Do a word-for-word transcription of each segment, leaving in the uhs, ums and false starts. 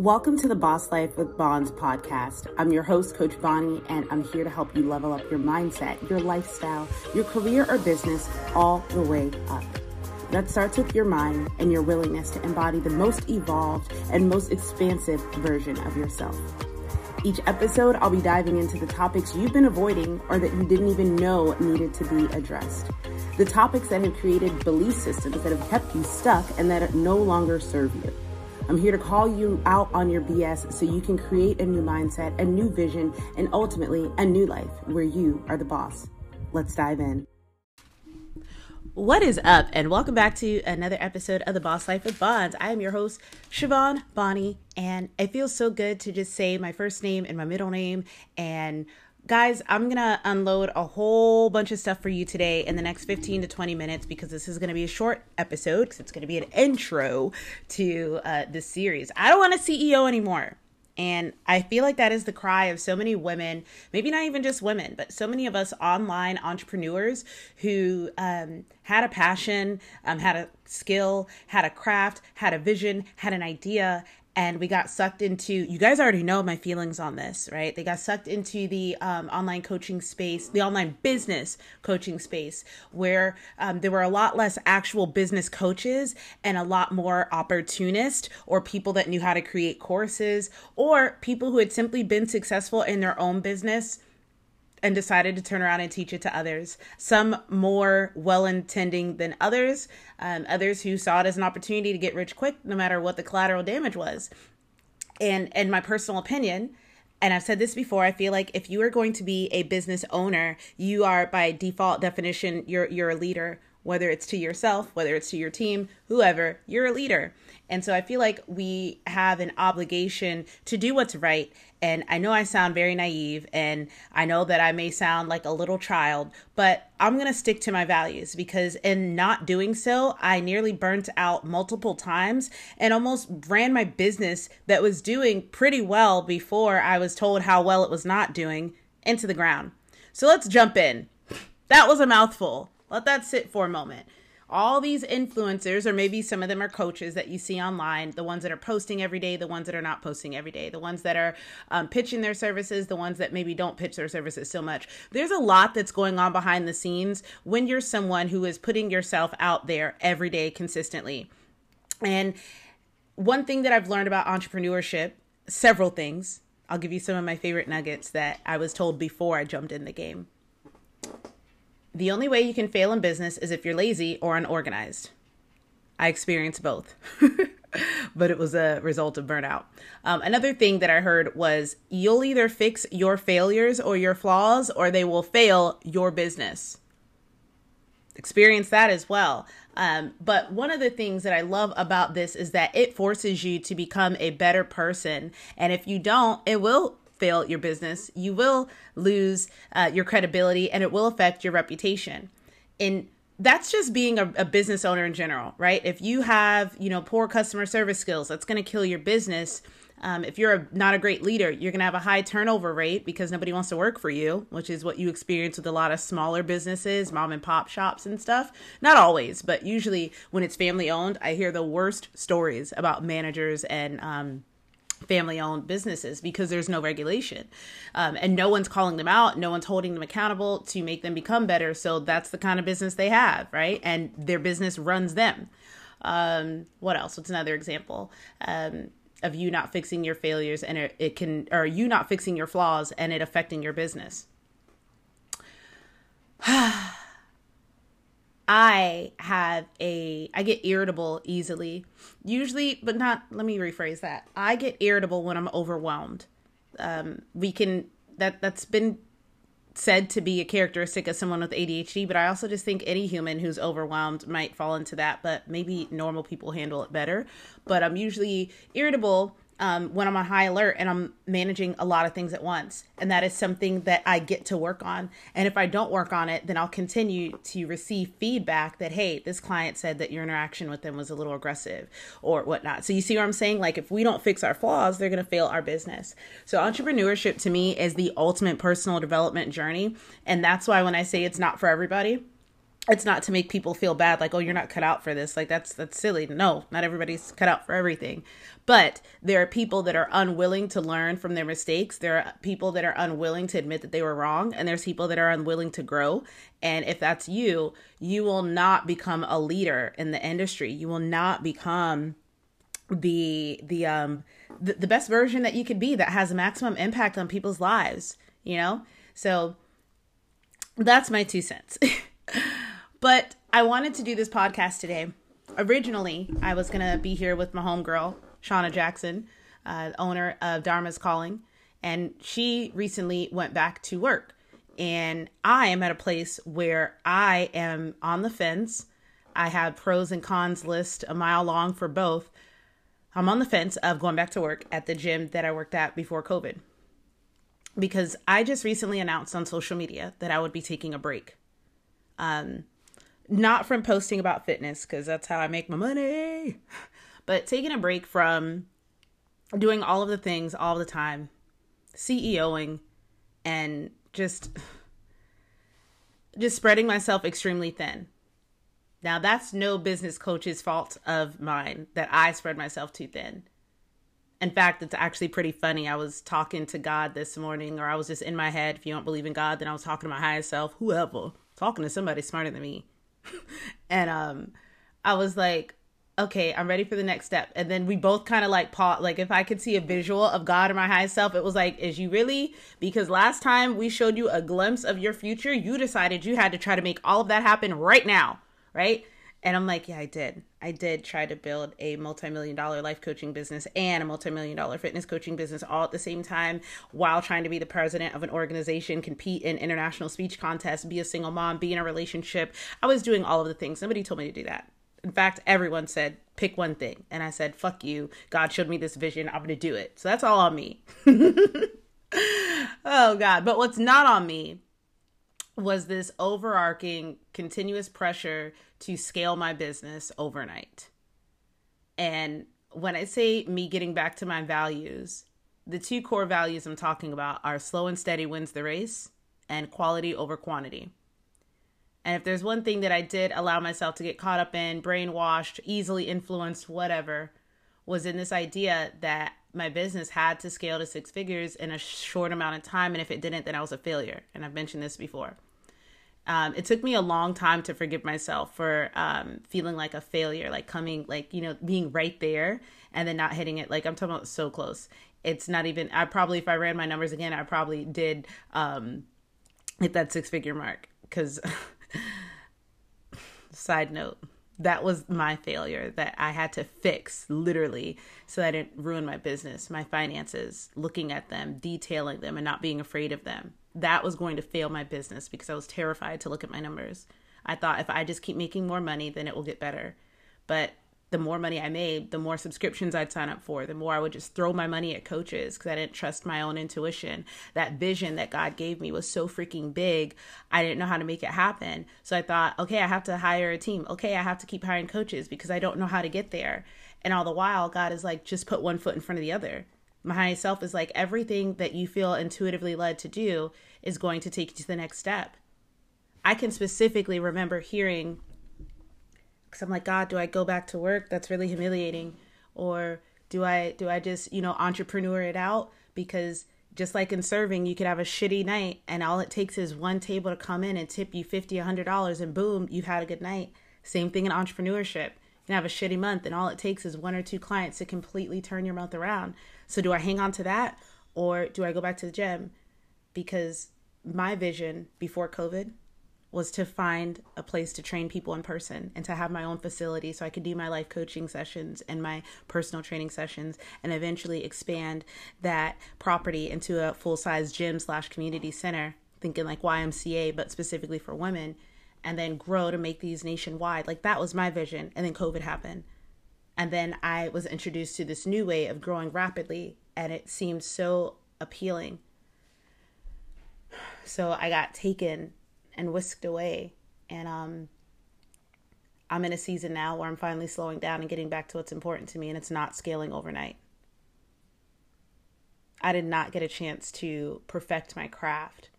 Welcome to the Boss Life with Bonds podcast. I'm your host, Coach Bonnie, and I'm here to help you level up your mindset, your lifestyle, your career or business, all the way up. That starts with your mind and your willingness to embody the most evolved and most expansive version of yourself. Each episode, I'll be diving into the topics you've been avoiding or that you didn't even know needed to be addressed. The topics that have created belief systems that have kept you stuck and that no longer serve you. I'm here to call you out on your B S so you can create a new mindset, a new vision, and ultimately a new life where you are the boss. Let's dive in. What is up, and welcome back to another episode of The Boss Life with Bonds. I am your host, Siobhan Bonnie, and it feels so good to just say my first name and my middle name. And guys, I'm going to unload a whole bunch of stuff for you today in the next fifteen to twenty minutes because this is going to be a short episode because it's going to be an intro to uh, this series. I don't want a C E O anymore. And I feel like that is the cry of so many women, maybe not even just women, but so many of us online entrepreneurs who um, had a passion, um, had a skill, had a craft, had a vision, had an idea. And we got sucked into, you guys already know my feelings on this, right? They got sucked into the um, online coaching space, the online business coaching space, where um, there were a lot less actual business coaches and a lot more opportunists or people that knew how to create courses or people who had simply been successful in their own business and decided to turn around and teach it to others. Some more well-intending than others, um, others who saw it as an opportunity to get rich quick, no matter what the collateral damage was. And in my personal opinion, and I've said this before, I feel like if you are going to be a business owner, you are by default definition, you're you're a leader, whether it's to yourself, whether it's to your team, whoever, you're a leader. And so I feel like we have an obligation to do what's right. And I know I sound very naive, and I know that I may sound like a little child, but I'm going to stick to my values because in not doing so, I nearly burnt out multiple times and almost ran my business that was doing pretty well before I was told how well it was not doing into the ground. So let's jump in. That was a mouthful. Let that sit for a moment. All these influencers, or maybe some of them are coaches that you see online, the ones that are posting every day, the ones that are not posting every day, the ones that are um, pitching their services, the ones that maybe don't pitch their services so much. There's a lot that's going on behind the scenes when you're someone who is putting yourself out there every day consistently. And one thing that I've learned about entrepreneurship, several things. I'll give you some of my favorite nuggets that I was told before I jumped in the game. The only way you can fail in business is if you're lazy or unorganized. I experienced both, but it was a result of burnout. Um, another thing that I heard was you'll either fix your failures or your flaws, or they will fail your business. Experience that as well. Um, but one of the things that I love about this is that it forces you to become a better person. And if you don't, it will fail your business, you will lose uh, your credibility, and it will affect your reputation. And that's just being a, a business owner in general, right? If you have, you know, poor customer service skills, that's going to kill your business. Um, if you're a, not a great leader, you're going to have a high turnover rate because nobody wants to work for you, which is what you experience with a lot of smaller businesses, mom and pop shops and stuff. Not always, but usually when it's family owned, I hear the worst stories about managers and, um, family-owned businesses because there's no regulation um, and no one's calling them out. No one's holding them accountable to make them become better. So that's the kind of business they have, right? And their business runs them. Um, what else? What's another example um, of you not fixing your failures and it, it can, or you not fixing your flaws and it affecting your business? I have a, I get irritable easily, usually, but not, let me rephrase that. I get irritable when I'm overwhelmed. Um, we can, that, that's been said to be a characteristic of someone with A D H D, but I also just think any human who's overwhelmed might fall into that, but maybe normal people handle it better. But I'm usually irritable Um, when I'm on high alert and I'm managing a lot of things at once. And that is something that I get to work on. And if I don't work on it, then I'll continue to receive feedback that, hey, this client said that your interaction with them was a little aggressive or whatnot. So you see what I'm saying? Like if we don't fix our flaws, they're going to fail our business. So entrepreneurship to me is the ultimate personal development journey. And that's why when I say it's not for everybody, it's not to make people feel bad, like, oh, you're not cut out for this. Like, that's that's silly. No, not everybody's cut out for everything. But there are people that are unwilling to learn from their mistakes. There are people that are unwilling to admit that they were wrong. And there's people that are unwilling to grow. And if that's you, you will not become a leader in the industry. You will not become the the um the, the best version that you could be that has a maximum impact on people's lives, you know? So that's my two cents. But I wanted to do this podcast today. Originally, I was going to be here with my homegirl, Shauna Jackson, uh, owner of Dharma's Calling. And she recently went back to work. And I am at a place where I am on the fence. I have pros and cons list a mile long for both. I'm on the fence of going back to work at the gym that I worked at before COVID. Because I just recently announced on social media that I would be taking a break. Um... Not from posting about fitness, because that's how I make my money, but taking a break from doing all of the things all the time, CEOing, and just, just spreading myself extremely thin. Now, that's no business coach's fault of mine that I spread myself too thin. In fact, it's actually pretty funny. I was talking to God this morning, or I was just in my head. If you don't believe in God, then I was talking to my higher self, whoever, talking to somebody smarter than me. And um, I was like, okay, I'm ready for the next step. And then we both kind of like paused. Like, if I could see a visual of God or my highest self, it was like, is you really? Because last time we showed you a glimpse of your future, you decided you had to try to make all of that happen right now, right? And I'm like, yeah, I did. I did try to build a multi-million dollar life coaching business and a multi-million dollar fitness coaching business all at the same time while trying to be the president of an organization, compete in international speech contests, be a single mom, be in a relationship. I was doing all of the things. Nobody told me to do that. In fact, everyone said, pick one thing. And I said, fuck you. God showed me this vision. I'm going to do it. So that's all on me. Oh, God. But what's not on me was this overarching continuous pressure to scale my business overnight. And when I say me getting back to my values, the two core values I'm talking about are slow and steady wins the race and quality over quantity. And if there's one thing that I did allow myself to get caught up in, brainwashed, easily influenced, whatever, was in this idea that my business had to scale to six figures in a short amount of time. And if it didn't, then I was a failure. And I've mentioned this before. Um, it took me a long time to forgive myself for um, feeling like a failure, like coming, like, you know, being right there and then not hitting it. Like, I'm talking about so close. It's not even, I probably, if I ran my numbers again, I probably did um, hit that six figure mark. Because side note, that was my failure that I had to fix literally so that I didn't ruin my business, my finances, looking at them, detailing them, and not being afraid of them. That was going to fail my business because I was terrified to look at my numbers. I thought if I just keep making more money, then it will get better. But the more money I made, the more subscriptions I'd sign up for, the more I would just throw my money at coaches because I didn't trust my own intuition. That vision that God gave me was so freaking big. I didn't know how to make it happen. So I thought, okay, I have to hire a team. Okay, I have to keep hiring coaches because I don't know how to get there. And all the while, God is like, just put one foot in front of the other. My higher self is like, everything that you feel intuitively led to do is going to take you to the next step. I can specifically remember hearing, because I'm like, God, do I go back to work? That's really humiliating. Or do I do I just, you know, entrepreneur it out? Because just like in serving, you could have a shitty night and all it takes is one table to come in and tip you fifty dollars, one hundred dollars and boom, you've had a good night. Same thing in entrepreneurship. You can have a shitty month and all it takes is one or two clients to completely turn your month around. So do I hang on to that or do I go back to the gym? Because my vision before COVID was to find a place to train people in person and to have my own facility so I could do my life coaching sessions and my personal training sessions and eventually expand that property into a full-size gym slash community center, thinking like Y M C A, but specifically for women, and then grow to make these nationwide. Like, that was my vision. And then COVID happened. And then I was introduced to this new way of growing rapidly, and it seemed so appealing. So I got taken and whisked away. And um, I'm in a season now where I'm finally slowing down and getting back to what's important to me. And it's not scaling overnight. I did not get a chance to perfect my craft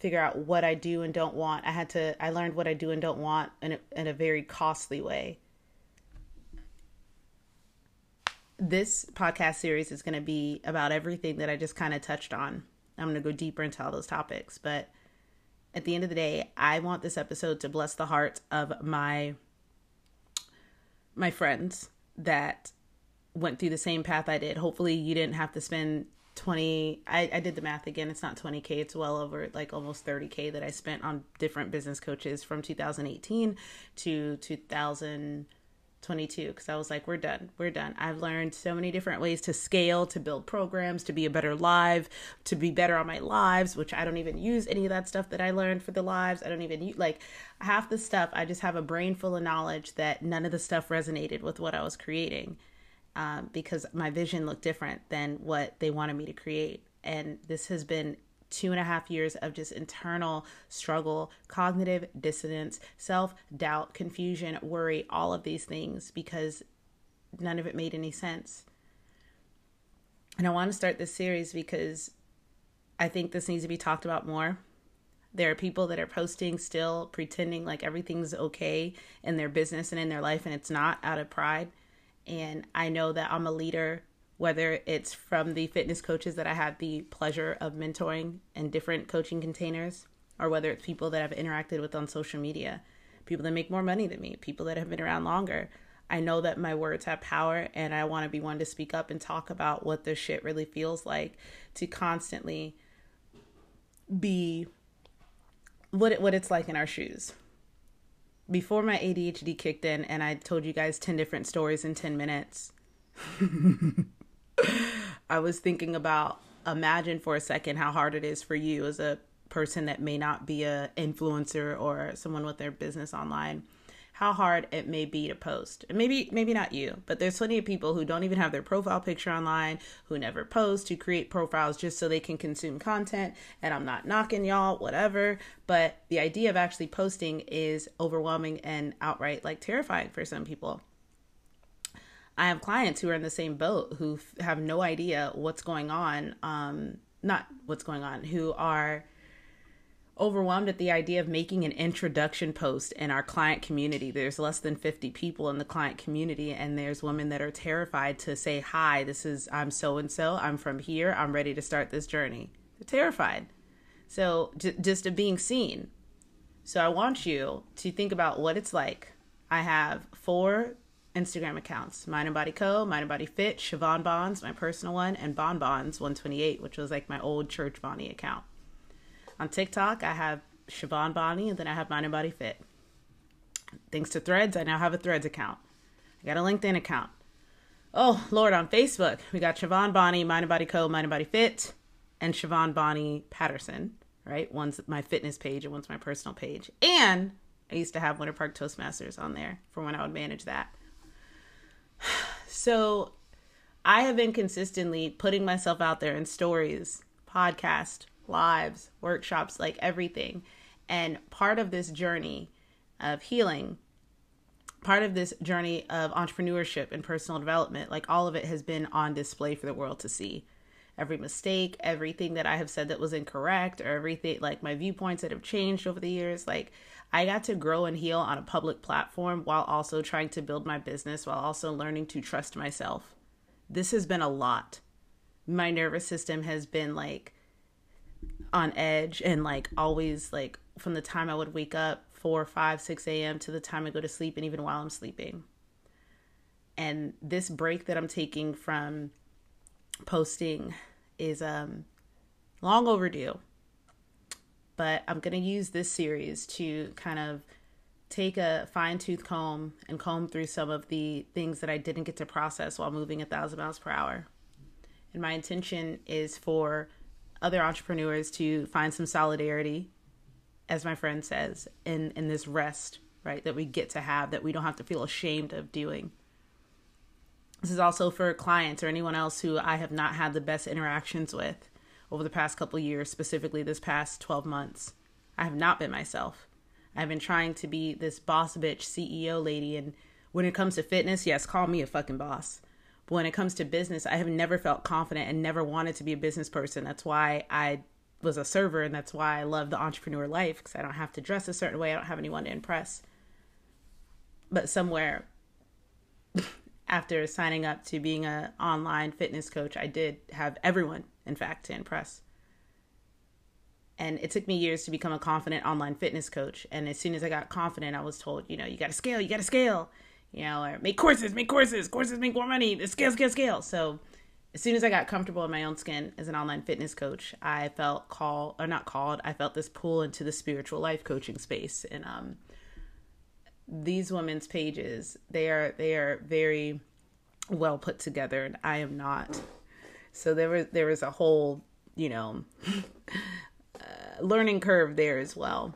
figure out what I do and don't want. I had to, I learned what I do and don't want in a, in a very costly way. This podcast series is going to be about everything that I just kind of touched on. I'm going to go deeper into all those topics, but at the end of the day, I want this episode to bless the hearts of my, my friends that went through the same path I did. Hopefully you didn't have to spend twenty, I, I did the math again. It's not twenty K. It's well over like almost thirty K that I spent on different business coaches from two thousand eighteen to two thousand twenty-two. Cause I was like, we're done. We're done. I've learned so many different ways to scale, to build programs, to be a better live, to be better on my lives, which I don't even use any of that stuff that I learned for the lives. I don't even use like half the stuff. I just have a brain full of knowledge that none of the stuff resonated with what I was creating. Um, because my vision looked different than what they wanted me to create. And this has been two and a half years of just internal struggle, cognitive dissonance, self-doubt, confusion, worry, all of these things, because none of it made any sense. And I want to start this series because I think this needs to be talked about more. There are people that are posting still, pretending like everything's okay in their business and in their life, and it's not, out of pride. And I know that I'm a leader, whether it's from the fitness coaches that I had the pleasure of mentoring in different coaching containers, or whether it's people that I've interacted with on social media, people that make more money than me, people that have been around longer. I know that my words have power, and I want to be one to speak up and talk about what this shit really feels like to constantly be what it, what it's like in our shoes. Before my A D H D kicked in and I told you guys ten different stories in ten minutes, I was thinking about, imagine for a second how hard it is for you as a person that may not be a influencer or someone with their business online, how hard it may be to post. And maybe, maybe not you, but there's plenty of people who don't even have their profile picture online, who never post, who create profiles just so they can consume content. And I'm not knocking y'all, whatever. But the idea of actually posting is overwhelming and outright like terrifying for some people. I have clients who are in the same boat, who f- have no idea what's going on. Um, not what's going on, who are overwhelmed at the idea of making an introduction post in our client community. There's less than fifty people in the client community, and there's women that are terrified to say, hi, this is, I'm so-and-so, I'm from here, I'm ready to start this journey. They're terrified. So j- just of being seen. So I want you to think about what it's like. I have four Instagram accounts, Mind and Body Co., Mind and Body Fit, Siobhan Bonds, my personal one, and Bon Bonds one twenty-eight, which was like my old Church Bonnie account. On TikTok, I have Siobhan Bonnie, and then I have Mind and Body Fit. Thanks to Threads, I now have a Threads account. I got a LinkedIn account. Oh, Lord, on Facebook, we got Siobhan Bonnie, Mind and Body Co., Mind and Body Fit, and Siobhan Bonnie Patterson, right? One's my fitness page, and one's my personal page. And I used to have Winter Park Toastmasters on there for when I would manage that. So I have been consistently putting myself out there in stories, podcasts, lives, workshops, like everything. And part of this journey of healing, part of this journey of entrepreneurship and personal development, like all of it has been on display for the world to see. Every mistake, everything that I have said that was incorrect, or everything, like my viewpoints that have changed over the years, like I got to grow and heal on a public platform while also trying to build my business, while also learning to trust myself. This has been a lot. My nervous system has been like on edge, and like always, like from the time I would wake up four, five, six a.m. to the time I go to sleep, and even while I'm sleeping. And this break that I'm taking from posting is um long overdue, but I'm going to use this series to kind of take a fine-tooth comb and comb through some of the things that I didn't get to process while moving a thousand miles per hour. And my intention is for other entrepreneurs to find some solidarity, as my friend says, in, in this rest, right, that we get to have, that we don't have to feel ashamed of doing. This is also for clients or anyone else who I have not had the best interactions with over the past couple years, specifically this past twelve months. I have not been myself. I've been trying to be this boss bitch C E O lady. And when it comes to fitness, yes, call me a fucking boss. When it comes to business, I have never felt confident and never wanted to be a business person. That's why I was a server, and that's why I love the entrepreneur life, because I don't have to dress a certain way. I don't have anyone to impress. But somewhere after signing up to being an online fitness coach, I did have everyone, in fact, to impress. And it took me years to become a confident online fitness coach. And as soon as I got confident, I was told, you know, you got to scale, you got to scale, you know, or make courses, make courses, courses make more money, scale, scale, scale. So as soon as I got comfortable in my own skin as an online fitness coach, I felt called, or not called, I felt this pull into the spiritual life coaching space. And um, these women's pages, they are they are very well put together, and I am not. So there was, there was a whole, you know, uh, learning curve there as well.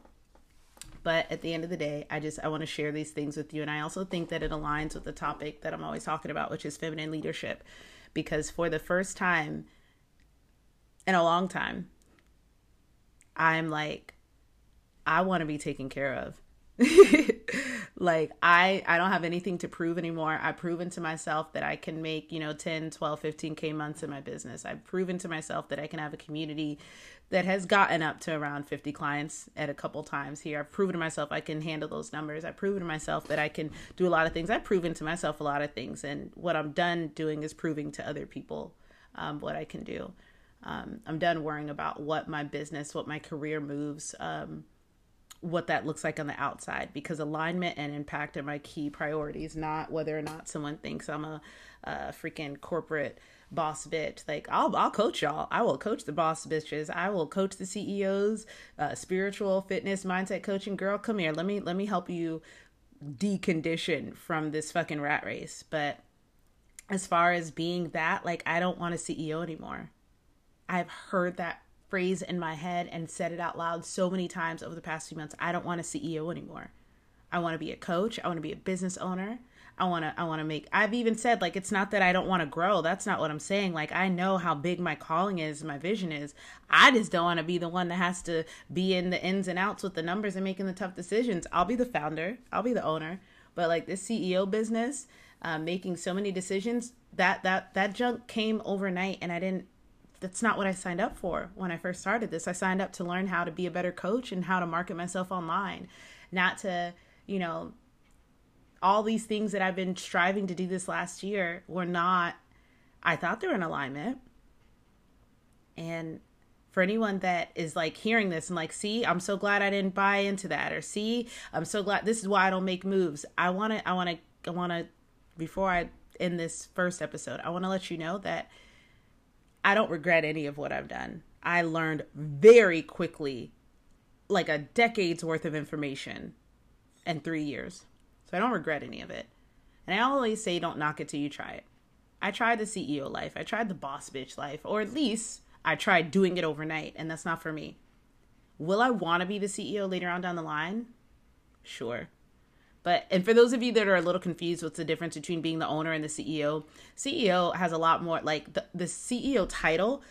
But at the end of the day, I just, I want to share these things with you. And I also think that it aligns with the topic that I'm always talking about, which is feminine leadership. Because for the first time in a long time, I'm like, I want to be taken care of. Like, I, I don't have anything to prove anymore. I've proven to myself that I can make, you know, ten, twelve, fifteen K months in my business. I've proven to myself that I can have a community that has gotten up to around fifty clients at a couple times here. I've proven to myself I can handle those numbers. I've proven to myself that I can do a lot of things. I've proven to myself a lot of things. And what I'm done doing is proving to other people um, what I can do. Um, I'm done worrying about what my business, what my career moves, um, what that looks like on the outside, because alignment and impact are my key priorities, not whether or not someone thinks I'm a, a freaking corporate boss bitch. Like, I'll, I'll coach y'all. I will coach the boss bitches. I will coach the C E Os, uh, spiritual fitness, mindset coaching. Girl, come here. Let me, let me help you decondition from this fucking rat race. But as far as being that, like, I don't want a C E O anymore. I've heard that phrase in my head and said it out loud so many times over the past few months. I don't want a C E O anymore. I want to be a coach. I want to be a business owner. I want to, I want to make, I've even said, like, it's not that I don't want to grow. That's not what I'm saying. Like, I know how big my calling is, my vision is. I just don't want to be the one that has to be in the ins and outs with the numbers and making the tough decisions. I'll be the founder. I'll be the owner. But like this C E O business, uh, making so many decisions, that, that, that junk came overnight, and I didn't, that's not what I signed up for when I first started this. I signed up to learn how to be a better coach and how to market myself online, not to, you know, all these things that I've been striving to do this last year were not, I thought they were in alignment. And for anyone that is like hearing this and like, see, I'm so glad I didn't buy into that, or see, I'm so glad, this is why I don't make moves. I want to, I want to, I want to, before I end this first episode, I want to let you know that I don't regret any of what I've done. I learned very quickly, like a decade's worth of information in three years. So I don't regret any of it. And I always say, don't knock it till you try it. I tried the C E O life. I tried the boss bitch life, or at least I tried doing it overnight. And that's not for me. Will I want to be the C E O later on down the line? Sure. But, and for those of you that are a little confused, what's the difference between being the owner and the C E O? C E O has a lot more, like, the, the C E O title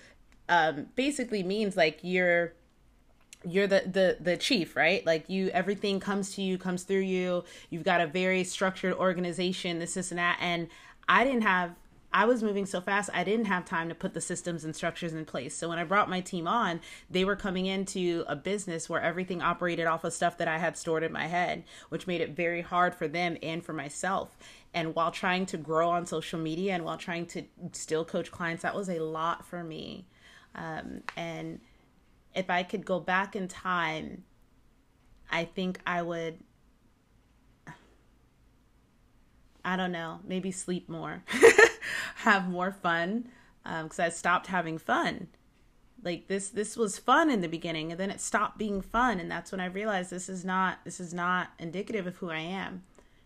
um, basically means like you're, you're the, the, the chief, right? Like you, everything comes to you, comes through you. You've got a very structured organization, this, this, and that. And I didn't have, I was moving so fast, I didn't have time to put the systems and structures in place. So when I brought my team on, they were coming into a business where everything operated off of stuff that I had stored in my head, which made it very hard for them and for myself. And while trying to grow on social media and while trying to still coach clients, that was a lot for me. Um, and if I could go back in time, I think I would, I don't know, maybe sleep more. Have more fun, um, because I stopped having fun. Like this, this was fun in the beginning, and then it stopped being fun, and that's when I realized this is not, this is not indicative of who I am.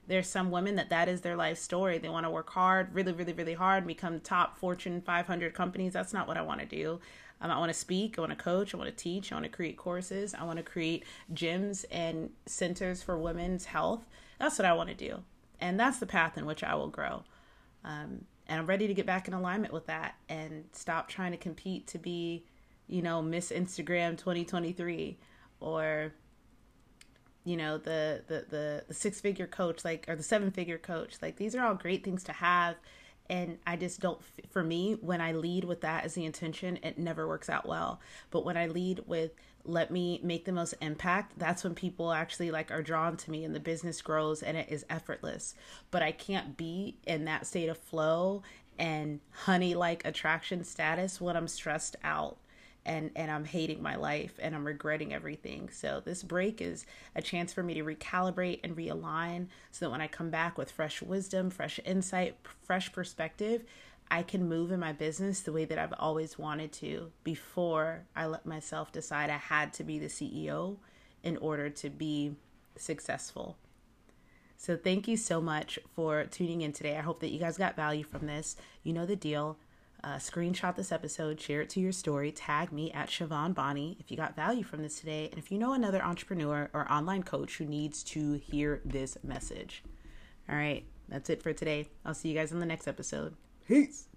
There's some women that that is their life story. They want to work hard, really, really, really hard, and become top Fortune five hundred companies. That's not what I want to do. Um, I want to speak. I want to coach. I want to teach. I want to create courses. I want to create gyms and centers for women's health. That's what I want to do, and that's the path in which I will grow. Um, And I'm ready to get back in alignment with that and stop trying to compete to be, you know, Miss Instagram twenty twenty-three, or, you know, the the the, the six-figure coach, like, or the seven-figure coach. Like, these are all great things to have. And I just don't, for me, when I lead with that as the intention, it never works out well. But when I lead with, let me make the most impact, that's when people actually like are drawn to me and the business grows and it is effortless. But I can't be in that state of flow and honey like attraction status when I'm stressed out and and I'm hating my life and I'm regretting everything. So this break is a chance for me to recalibrate and realign so that when I come back with fresh wisdom, fresh insight, fresh perspective, I can move in my business the way that I've always wanted to before I let myself decide I had to be the C E O in order to be successful. So thank you so much for tuning in today. I hope that you guys got value from this. You know the deal. Uh, screenshot this episode, share it to your story, tag me at Siobhan Bonnie if you got value from this today. And if you know another entrepreneur or online coach who needs to hear this message. All right, that's it for today. I'll see you guys in the next episode. Peace.